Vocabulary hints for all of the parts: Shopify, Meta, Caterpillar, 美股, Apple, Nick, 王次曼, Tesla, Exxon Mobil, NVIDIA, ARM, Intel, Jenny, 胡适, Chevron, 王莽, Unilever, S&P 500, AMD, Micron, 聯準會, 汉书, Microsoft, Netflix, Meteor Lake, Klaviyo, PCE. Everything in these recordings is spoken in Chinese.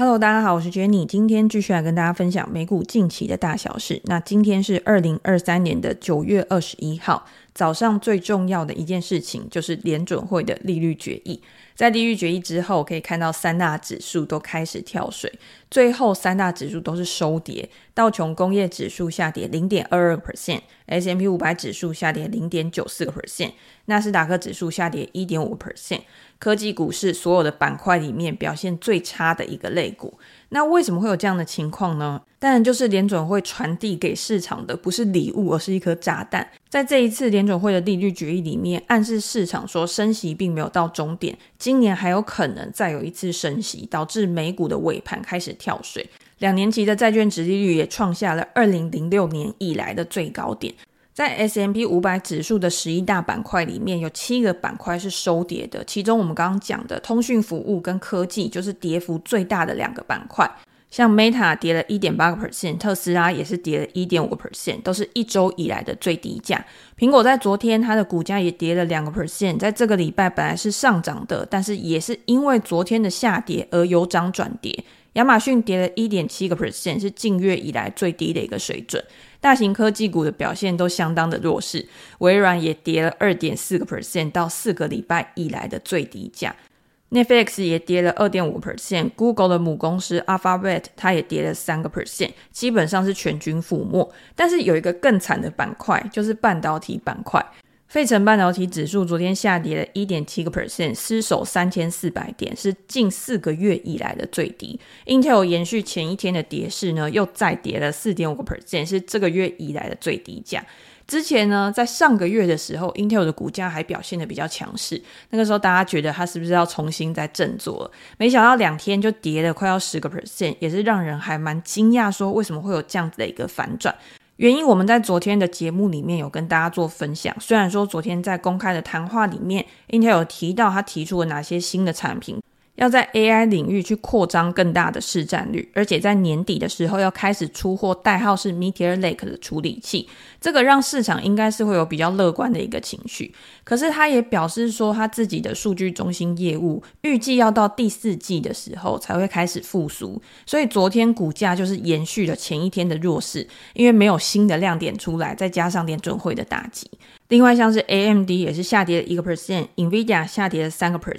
Hello， 大家好，我是 Jenny， 今天继续来跟大家分享美股近期的大小事。那今天是2023年的9月21号，早上最重要的一件事情就是联准会的利率决议。在利率决议之后，可以看到三大指数都开始跳水，最后三大指数都是收跌，道琼工业指数下跌 0.22%， S&P 500 指数下跌 0.94%， 纳斯达克指数下跌 1.5%， 科技股是所有的板块里面表现最差的一个类股。那为什么会有这样的情况呢？当然就是联准会传递给市场的不是礼物，而是一颗炸弹。在这一次联准会的利率决议里面，暗示市场说升息并没有到终点，今年还有可能再有一次升息，导致美股的尾盘开始跳水。2年期的债券殖利率也创下了2006年以来的最高点。在 S&P 500 指数的11大板块里面，有7个板块是收跌的，其中我们刚刚讲的通讯服务跟科技就是跌幅最大的两个板块，像 Meta 跌了 1.8%， 特斯拉也是跌了 1.5%， 都是一周以来的最低价。苹果在昨天它的股价也跌了 2%， 在这个礼拜本来是上涨的，但是也是因为昨天的下跌而由涨转跌。亚马逊跌了 1.7%， 是近月以来最低的一个水准。大型科技股的表现都相当的弱势，微软也跌了 2.4% 到4个礼拜以来的最低价。Netflix 也跌了 2.5%， Google 的母公司 Alphabet 它也跌了 3%， 基本上是全军覆没。但是有一个更惨的板块，就是半导体板块。费城半导体指数昨天下跌了 1.7%， 失守3400点，是近4个月以来的最低。Intel 延续前一天的跌势呢，又再跌了 4.5%， 是这个月以来的最低价。之前呢，在上个月的时候 Intel 的股价还表现得比较强势，那个时候大家觉得它是不是要重新再振作了，没想到2天就跌了快要 10%， 也是让人还蛮惊讶说为什么会有这样子的一个反转。原因我们在昨天的节目里面有跟大家做分享，虽然说昨天在公开的谈话里面 Intel 有提到他提出了哪些新的产品，要在 AI 领域去扩张更大的市占率，而且在年底的时候要开始出货代号是 Meteor Lake 的处理器，这个让市场应该是会有比较乐观的一个情绪。可是他也表示说他自己的数据中心业务预计要到第4季的时候才会开始复苏，所以昨天股价就是延续了前一天的弱势，因为没有新的亮点出来，再加上联准会的打击。另外像是 AMD 也是下跌了 1%， NVIDIA 下跌了 3%，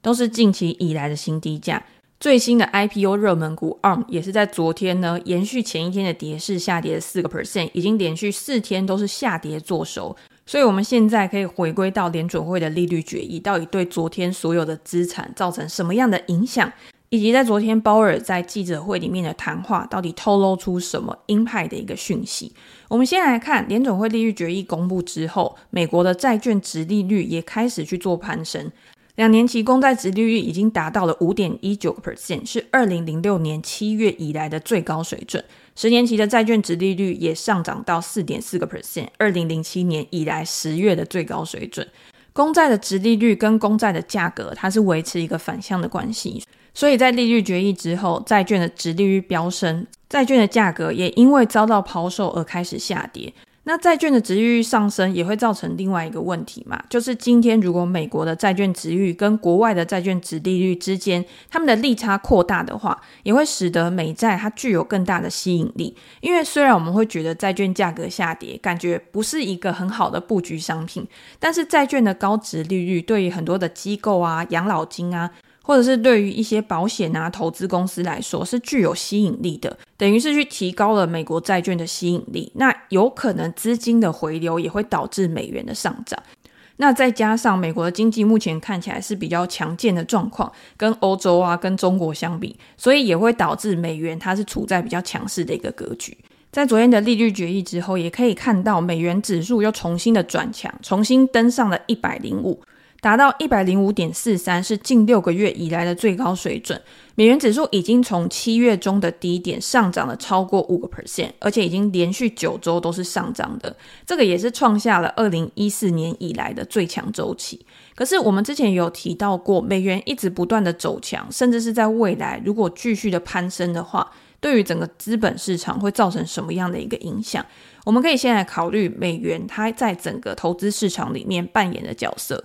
都是近期以来的新低价。最新的 IPO 热门股 ARM 也是在昨天呢延续前一天的跌势，下跌了 4%， 已经连续4天都是下跌作收。所以我们现在可以回归到联准会的利率决议到底对昨天所有的资产造成什么样的影响，以及在昨天鲍尔在记者会里面的谈话到底透露出什么鹰派的一个讯息。我们先来看联准会利率决议公布之后，美国的债券殖利率也开始去做攀升，2年期公债殖利率已经达到了 5.19%， 是2006年7月以来的最高水准。10年期的债券殖利率也上涨到 4.4%， 2007年以来10月的最高水准。公债的殖利率跟公债的价格它是维持一个反向的关系，所以在利率决议之后，债券的殖利率飙升，债券的价格也因为遭到抛售而开始下跌。那债券的殖利率上升也会造成另外一个问题嘛，就是今天如果美国的债券殖利率跟国外的债券殖利率之间他们的利差扩大的话，也会使得美债它具有更大的吸引力。因为虽然我们会觉得债券价格下跌感觉不是一个很好的布局商品，但是债券的高殖利率对于很多的机构啊、养老金啊，或者是对于一些保险啊、投资公司来说是具有吸引力的，等于是去提高了美国债券的吸引力。那有可能资金的回流也会导致美元的上涨。那再加上美国的经济目前看起来是比较强健的状况，跟欧洲啊、跟中国相比，所以也会导致美元它是处在比较强势的一个格局。在昨天的利率决议之后，也可以看到美元指数又重新的转强，重新登上了105，达到 105.43， 是近6个月以来的最高水准。美元指数已经从7月中的低点上涨了超过 5%， 而且已经连续9周都是上涨的，这个也是创下了2014年以来的最强周期。可是我们之前有提到过，美元一直不断的走强，甚至是在未来如果继续的攀升的话，对于整个资本市场会造成什么样的一个影响。我们可以先来考虑美元它在整个投资市场里面扮演的角色。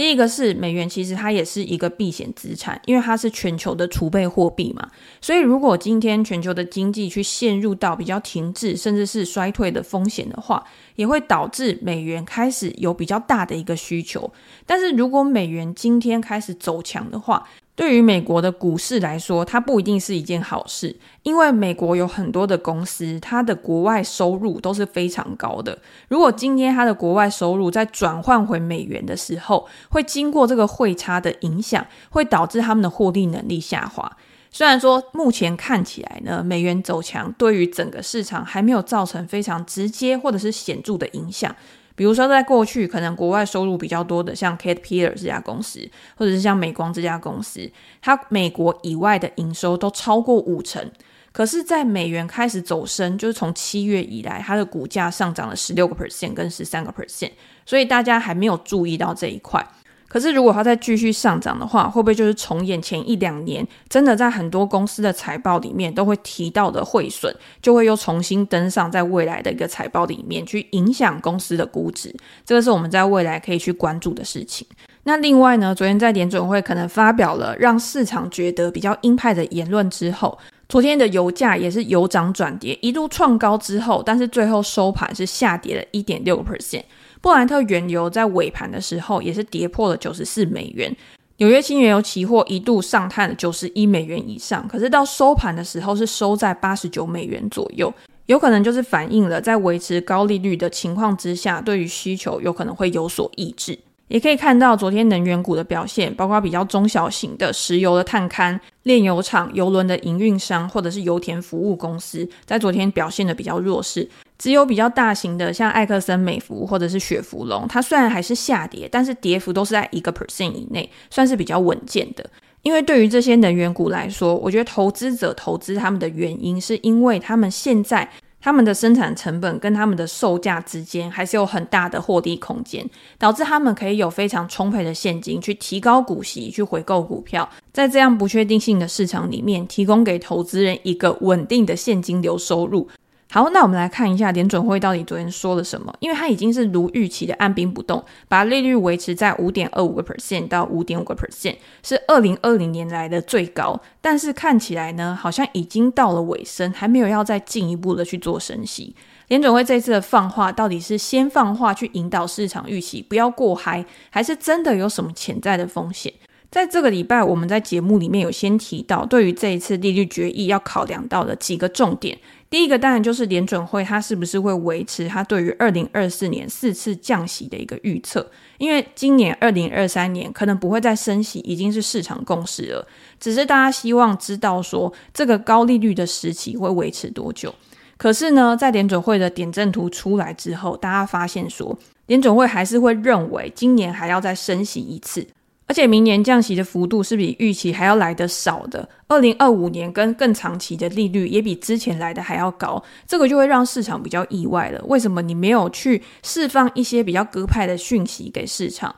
第一个是美元其实它也是一个避险资产，因为它是全球的储备货币嘛，所以如果今天全球的经济去陷入到比较停滞甚至是衰退的风险的话，也会导致美元开始有比较大的一个需求。但是如果美元今天开始走强的话，对于美国的股市来说，它不一定是一件好事，因为美国有很多的公司，它的国外收入都是非常高的。如果今天它的国外收入在转换回美元的时候，会经过这个汇差的影响，会导致他们的获利能力下滑。虽然说目前看起来呢，美元走强对于整个市场还没有造成非常直接或者是显著的影响，比如说在过去可能国外收入比较多的像 Caterpillar 这家公司，或者是像美光这家公司，它美国以外的营收都超过50%，可是在美元开始走升，就是从7月以来，它的股价上涨了 16% 跟 13%， 所以大家还没有注意到这一块。可是如果它再继续上涨的话，会不会就是重演前一两年真的在很多公司的财报里面都会提到的汇损，就会又重新登上在未来的一个财报里面，去影响公司的估值。这个是我们在未来可以去关注的事情。那另外呢，昨天在联准会可能发表了让市场觉得比较鹰派的言论之后，昨天的油价也是由涨转跌，一度创高之后，但是最后收盘是下跌了 1.6%。布兰特原油在尾盘的时候也是跌破了94美元，纽约轻原油期货一度上探了91美元以上，可是到收盘的时候是收在89美元左右，有可能就是反映了在维持高利率的情况之下，对于需求有可能会有所抑制。也可以看到昨天能源股的表现，包括比较中小型的石油的探勘、炼油厂、油轮的营运商，或者是油田服务公司，在昨天表现的比较弱势。只有比较大型的像埃克森美孚或者是雪佛龙，它虽然还是下跌，但是跌幅都是在 1% 以内，算是比较稳健的。因为对于这些能源股来说，我觉得投资者投资他们的原因是因为他们现在他们的生产成本跟他们的售价之间还是有很大的获利空间，导致他们可以有非常充沛的现金去提高股息，去回购股票，在这样不确定性的市场里面，提供给投资人一个稳定的现金流收入。好，那我们来看一下联准会到底昨天说了什么，因为它已经是如预期的按兵不动，把利率维持在 5.25% 到 5.5%， 是2020年来的最高，但是看起来呢，好像已经到了尾声，还没有要再进一步的去做升息。联准会这次的放话到底是先放话去引导市场预期不要过嗨，还是真的有什么潜在的风险？在这个礼拜我们在节目里面有先提到对于这一次利率决议要考量到的几个重点。第一个当然就是联准会它是不是会维持它对于2024年4次降息的一个预测，因为今年2023年可能不会再升息，已经是市场共识了，只是大家希望知道说这个高利率的时期会维持多久。可是呢，在联准会的点阵图出来之后，大家发现说联准会还是会认为今年还要再升息一次，而且明年降息的幅度是比预期还要来得少的，2025年跟更长期的利率也比之前来的还要高，这个就会让市场比较意外了，为什么你没有去释放一些比较鸽派的讯息给市场？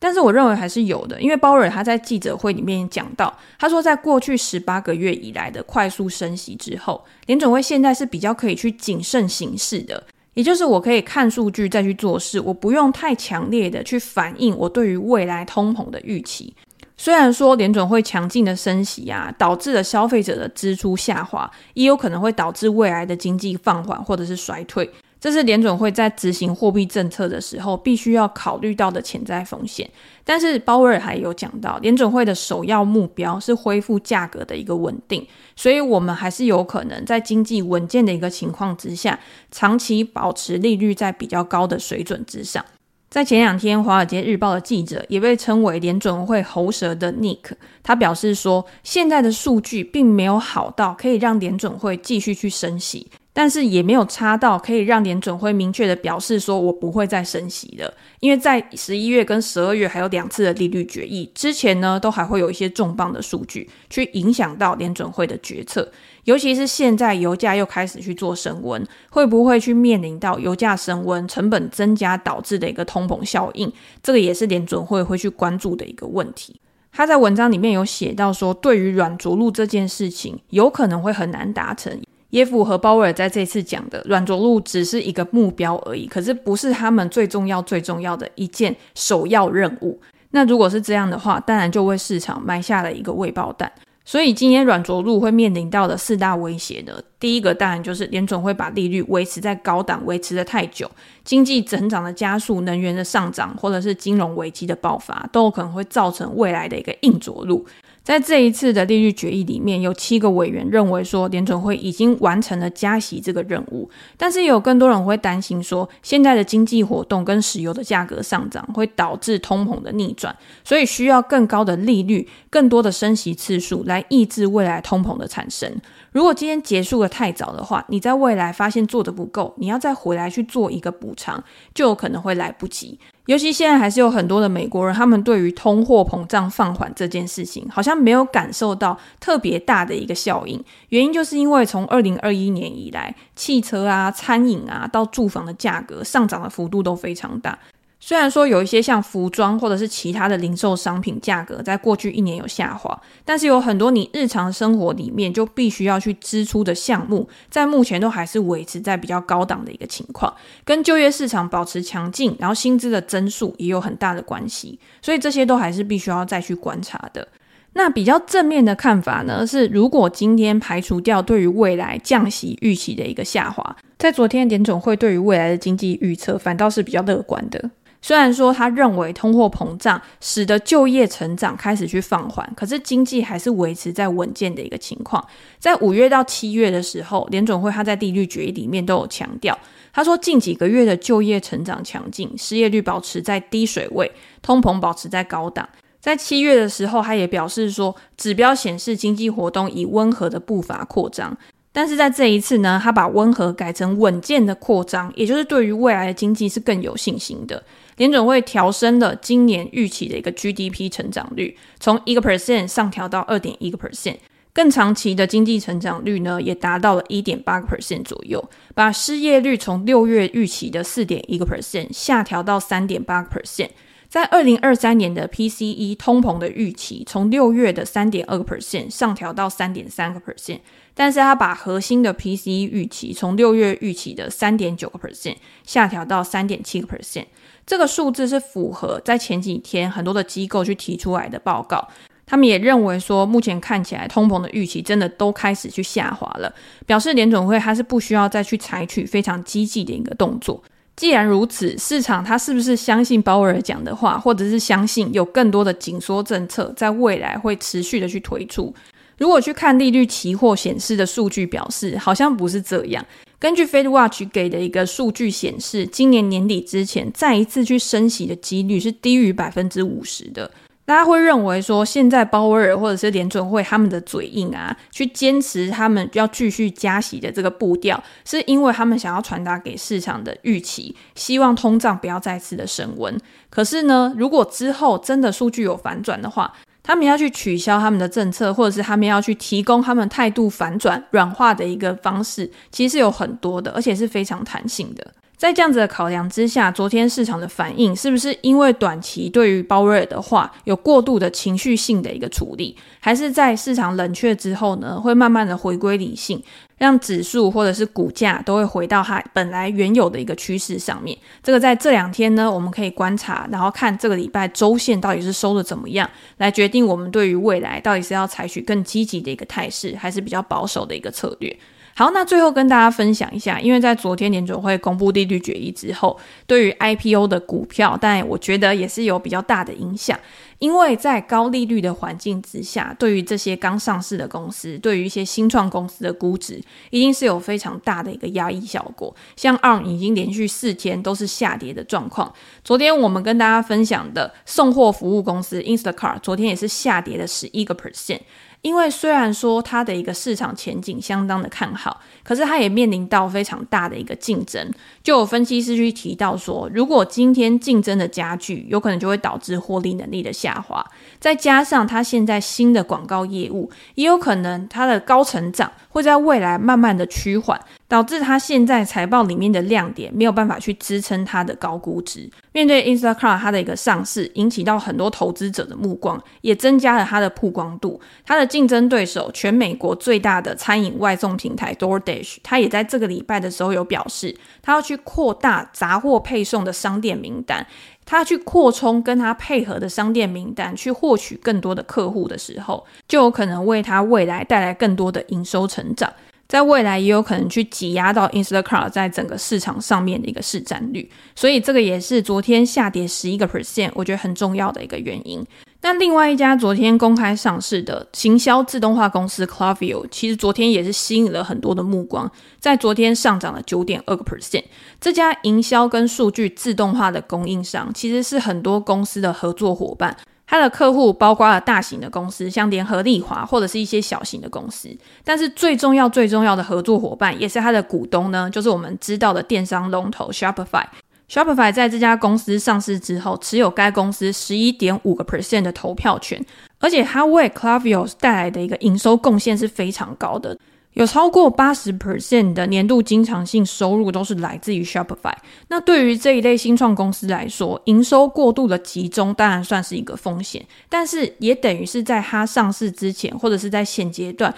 但是我认为还是有的，因为鲍尔他在记者会里面讲到，他说在过去18个月以来的快速升息之后，联准会现在是比较可以去谨慎行事的，也就是我可以看数据再去做事，我不用太强烈的去反映我对于未来通膨的预期。虽然说联准会强劲的升息啊，导致了消费者的支出下滑，也有可能会导致未来的经济放缓或者是衰退，这是联准会在执行货币政策的时候必须要考虑到的潜在风险。但是鲍威尔还有讲到，联准会的首要目标是恢复价格的一个稳定，所以我们还是有可能在经济稳健的一个情况之下，长期保持利率在比较高的水准之上。在前两天，华尔街日报的记者，也被称为联准会喉舌的 Nick， 他表示说，现在的数据并没有好到可以让联准会继续去升息，但是也没有差到可以让联准会明确的表示说我不会再升息了，因为在11月跟12月还有2次的利率决议之前呢，都还会有一些重磅的数据去影响到联准会的决策，尤其是现在油价又开始去做升温，会不会去面临到油价升温成本增加导致的一个通膨效应，这个也是联准会会去关注的一个问题。他在文章里面有写到说，对于软着陆这件事情有可能会很难达成，也符合鲍威尔在这次讲的软着陆只是一个目标而已，可是不是他们最重要的一件首要任务。那如果是这样的话，当然就为市场埋下了一个未爆弹。所以今天软着陆会面临到的四大威胁呢，第一个当然就是联准会把利率维持在高档维持的太久，经济增长的加速、能源的上涨或者是金融危机的爆发，都有可能会造成未来的一个硬着陆。在这一次的利率决议里面，有7个委员认为说联准会已经完成了加息这个任务，但是也有更多人会担心说现在的经济活动跟石油的价格上涨会导致通膨的逆转，所以需要更高的利率、更多的升息次数来抑制未来通膨的产生。如果今天结束的太早的话，你在未来发现做得不够，你要再回来去做一个补偿，就有可能会来不及。尤其现在还是有很多的美国人，他们对于通货膨胀放缓这件事情好像没有感受到特别大的一个效应，原因就是因为从2021年以来，汽车啊、餐饮啊到住房的价格上涨的幅度都非常大。虽然说有一些像服装或者是其他的零售商品价格在过去1年有下滑，但是有很多你日常生活里面就必须要去支出的项目，在目前都还是维持在比较高档的一个情况，跟就业市场保持强劲，然后薪资的增速也有很大的关系，所以这些都还是必须要再去观察的。那比较正面的看法呢，是如果今天排除掉对于未来降息预期的一个下滑，在昨天联准会对于未来的经济预测反倒是比较乐观的。虽然说他认为通货膨胀使得就业成长开始去放缓，可是经济还是维持在稳健的一个情况。在5月到7月的时候，联准会他在利率决议里面都有强调，他说近几个月的就业成长强劲，失业率保持在低水位，通膨保持在高档。在7月的时候，他也表示说指标显示经济活动以温和的步伐扩张，但是在这一次呢，他把温和改成稳健的扩张，也就是对于未来的经济是更有信心的。联准会调升了今年预期的一个 GDP 成长率，从 1% 上调到 2.1%， 更长期的经济成长率呢也达到了 1.8% 左右，把失业率从6月预期的 4.1% 下调到 3.8%。在2023年的 PCE 通膨的预期从6月的 3.2% 上调到 3.3%， 但是他把核心的 PCE 预期从6月预期的 3.9% 下调到 3.7%。 这个数字是符合在前几天很多的机构去提出来的报告，他们也认为说目前看起来通膨的预期真的都开始去下滑了，表示联准会它是不需要再去采取非常激进的一个动作。既然如此，市场它是不是相信鲍尔讲的话，或者是相信有更多的紧缩政策在未来会持续的去推出？如果去看利率期货显示的数据表示，好像不是这样。根据 FedWatch 给的一个数据显示，今年年底之前再一次去升息的几率是低于 50% 的。大家会认为说现在鲍威尔或者是联准会他们的嘴硬啊，去坚持他们要继续加息的这个步调，是因为他们想要传达给市场的预期，希望通胀不要再次的升温。可是呢，如果之后真的数据有反转的话，他们要去取消他们的政策，或者是他们要去提供他们态度反转软化的一个方式，其实有很多的，而且是非常弹性的。在这样子的考量之下，昨天市场的反应是不是因为短期对于鲍威尔的话有过度的情绪性的一个处理，还是在市场冷却之后呢，会慢慢的回归理性，让指数或者是股价都会回到它本来原有的一个趋势上面？这个在这2天呢，我们可以观察，然后看这个礼拜周线到底是收的怎么样，来决定我们对于未来到底是要采取更积极的一个态势，还是比较保守的一个策略。好，那最后跟大家分享一下，因为在昨天联准会公布利率决议之后，对于 IPO 的股票，但我觉得也是有比较大的影响。因为在高利率的环境之下，对于这些刚上市的公司，对于一些新创公司的估值一定是有非常大的一个压抑效果。像 ARM 已经连续4天都是下跌的状况，昨天我们跟大家分享的送货服务公司 Instacart 昨天也是下跌了 11%。 因为虽然说它的一个市场前景相当的看好，可是它也面临到非常大的一个竞争。就有分析师去提到说，如果今天竞争的加剧，有可能就会导致获利能力的下滑，再加上它现在新的广告业务，也有可能它的高成长会在未来慢慢的趋缓，导致它现在财报里面的亮点没有办法去支撑它的高估值。面对 Instacart 它的一个上市，引起到很多投资者的目光，也增加了它的曝光度。它的竞争对手全美国最大的餐饮外送平台 DoorDash， 它也在这个礼拜的时候有表示，它要去扩大杂货配送的商店名单，他去扩充跟他配合的商店名单，去获取更多的客户的时候，就有可能为他未来带来更多的营收成长，在未来也有可能去挤压到 Instacart 在整个市场上面的一个市占率，所以这个也是昨天下跌 11% 我觉得很重要的一个原因。那另外一家昨天公开上市的行销自动化公司 Klaviyo， 其实昨天也是吸引了很多的目光，在昨天上涨了 9.2%。 这家营销跟数据自动化的供应商其实是很多公司的合作伙伴，它的客户包括了大型的公司，像联合利华，或者是一些小型的公司，但是最重要的合作伙伴也是它的股东呢，就是我们知道的电商龙头 Shopify。Shopify 在这家公司上市之后，持有该公司 11.5% 的投票权，而且它为 Klaviyo 带来的一个营收贡献是非常高的，有超过 80% 的年度经常性收入都是来自于 Shopify。 那对于这一类新创公司来说，营收过度的集中当然算是一个风险，但是也等于是在它上市之前或者是在现阶段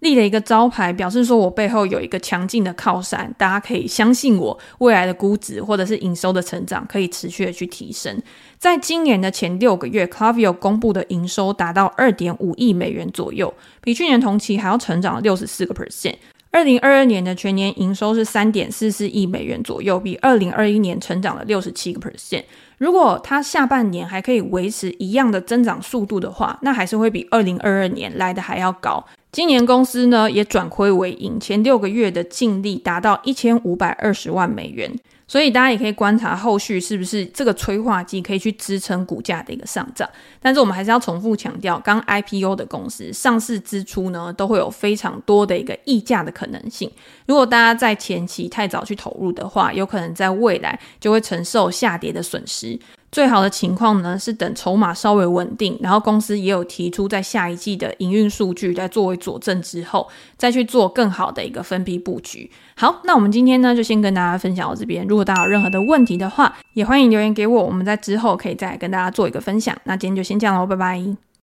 立了一个招牌，表示说我背后有一个强劲的靠山，大家可以相信我未来的估值或者是营收的成长可以持续的去提升。在今年的前6个月 Klaviyo 公布的营收达到 2.5 亿美元左右，比去年同期还要成长 64%。 2022年的全年营收是 3.44 亿美元左右，比2021年成长了 67%。 如果它下半年还可以维持一样的增长速度的话，那还是会比2022年来的还要高。今年公司呢也转亏为盈，前6个月的净利达到1520万美元，所以大家也可以观察后续是不是这个催化剂可以去支撑股价的一个上涨。但是我们还是要重复强调，刚 IPO 的公司上市之初呢都会有非常多的一个溢价的可能性，如果大家在前期太早去投入的话，有可能在未来就会承受下跌的损失。最好的情况呢是等筹码稍微稳定，然后公司也有提出在下一季的营运数据来作为佐证之后，再去做更好的一个分批布局。好，那我们今天呢就先跟大家分享到这边，如果大家有任何的问题的话，也欢迎留言给我们在之后可以再跟大家做一个分享。那今天就先这样咯，拜拜。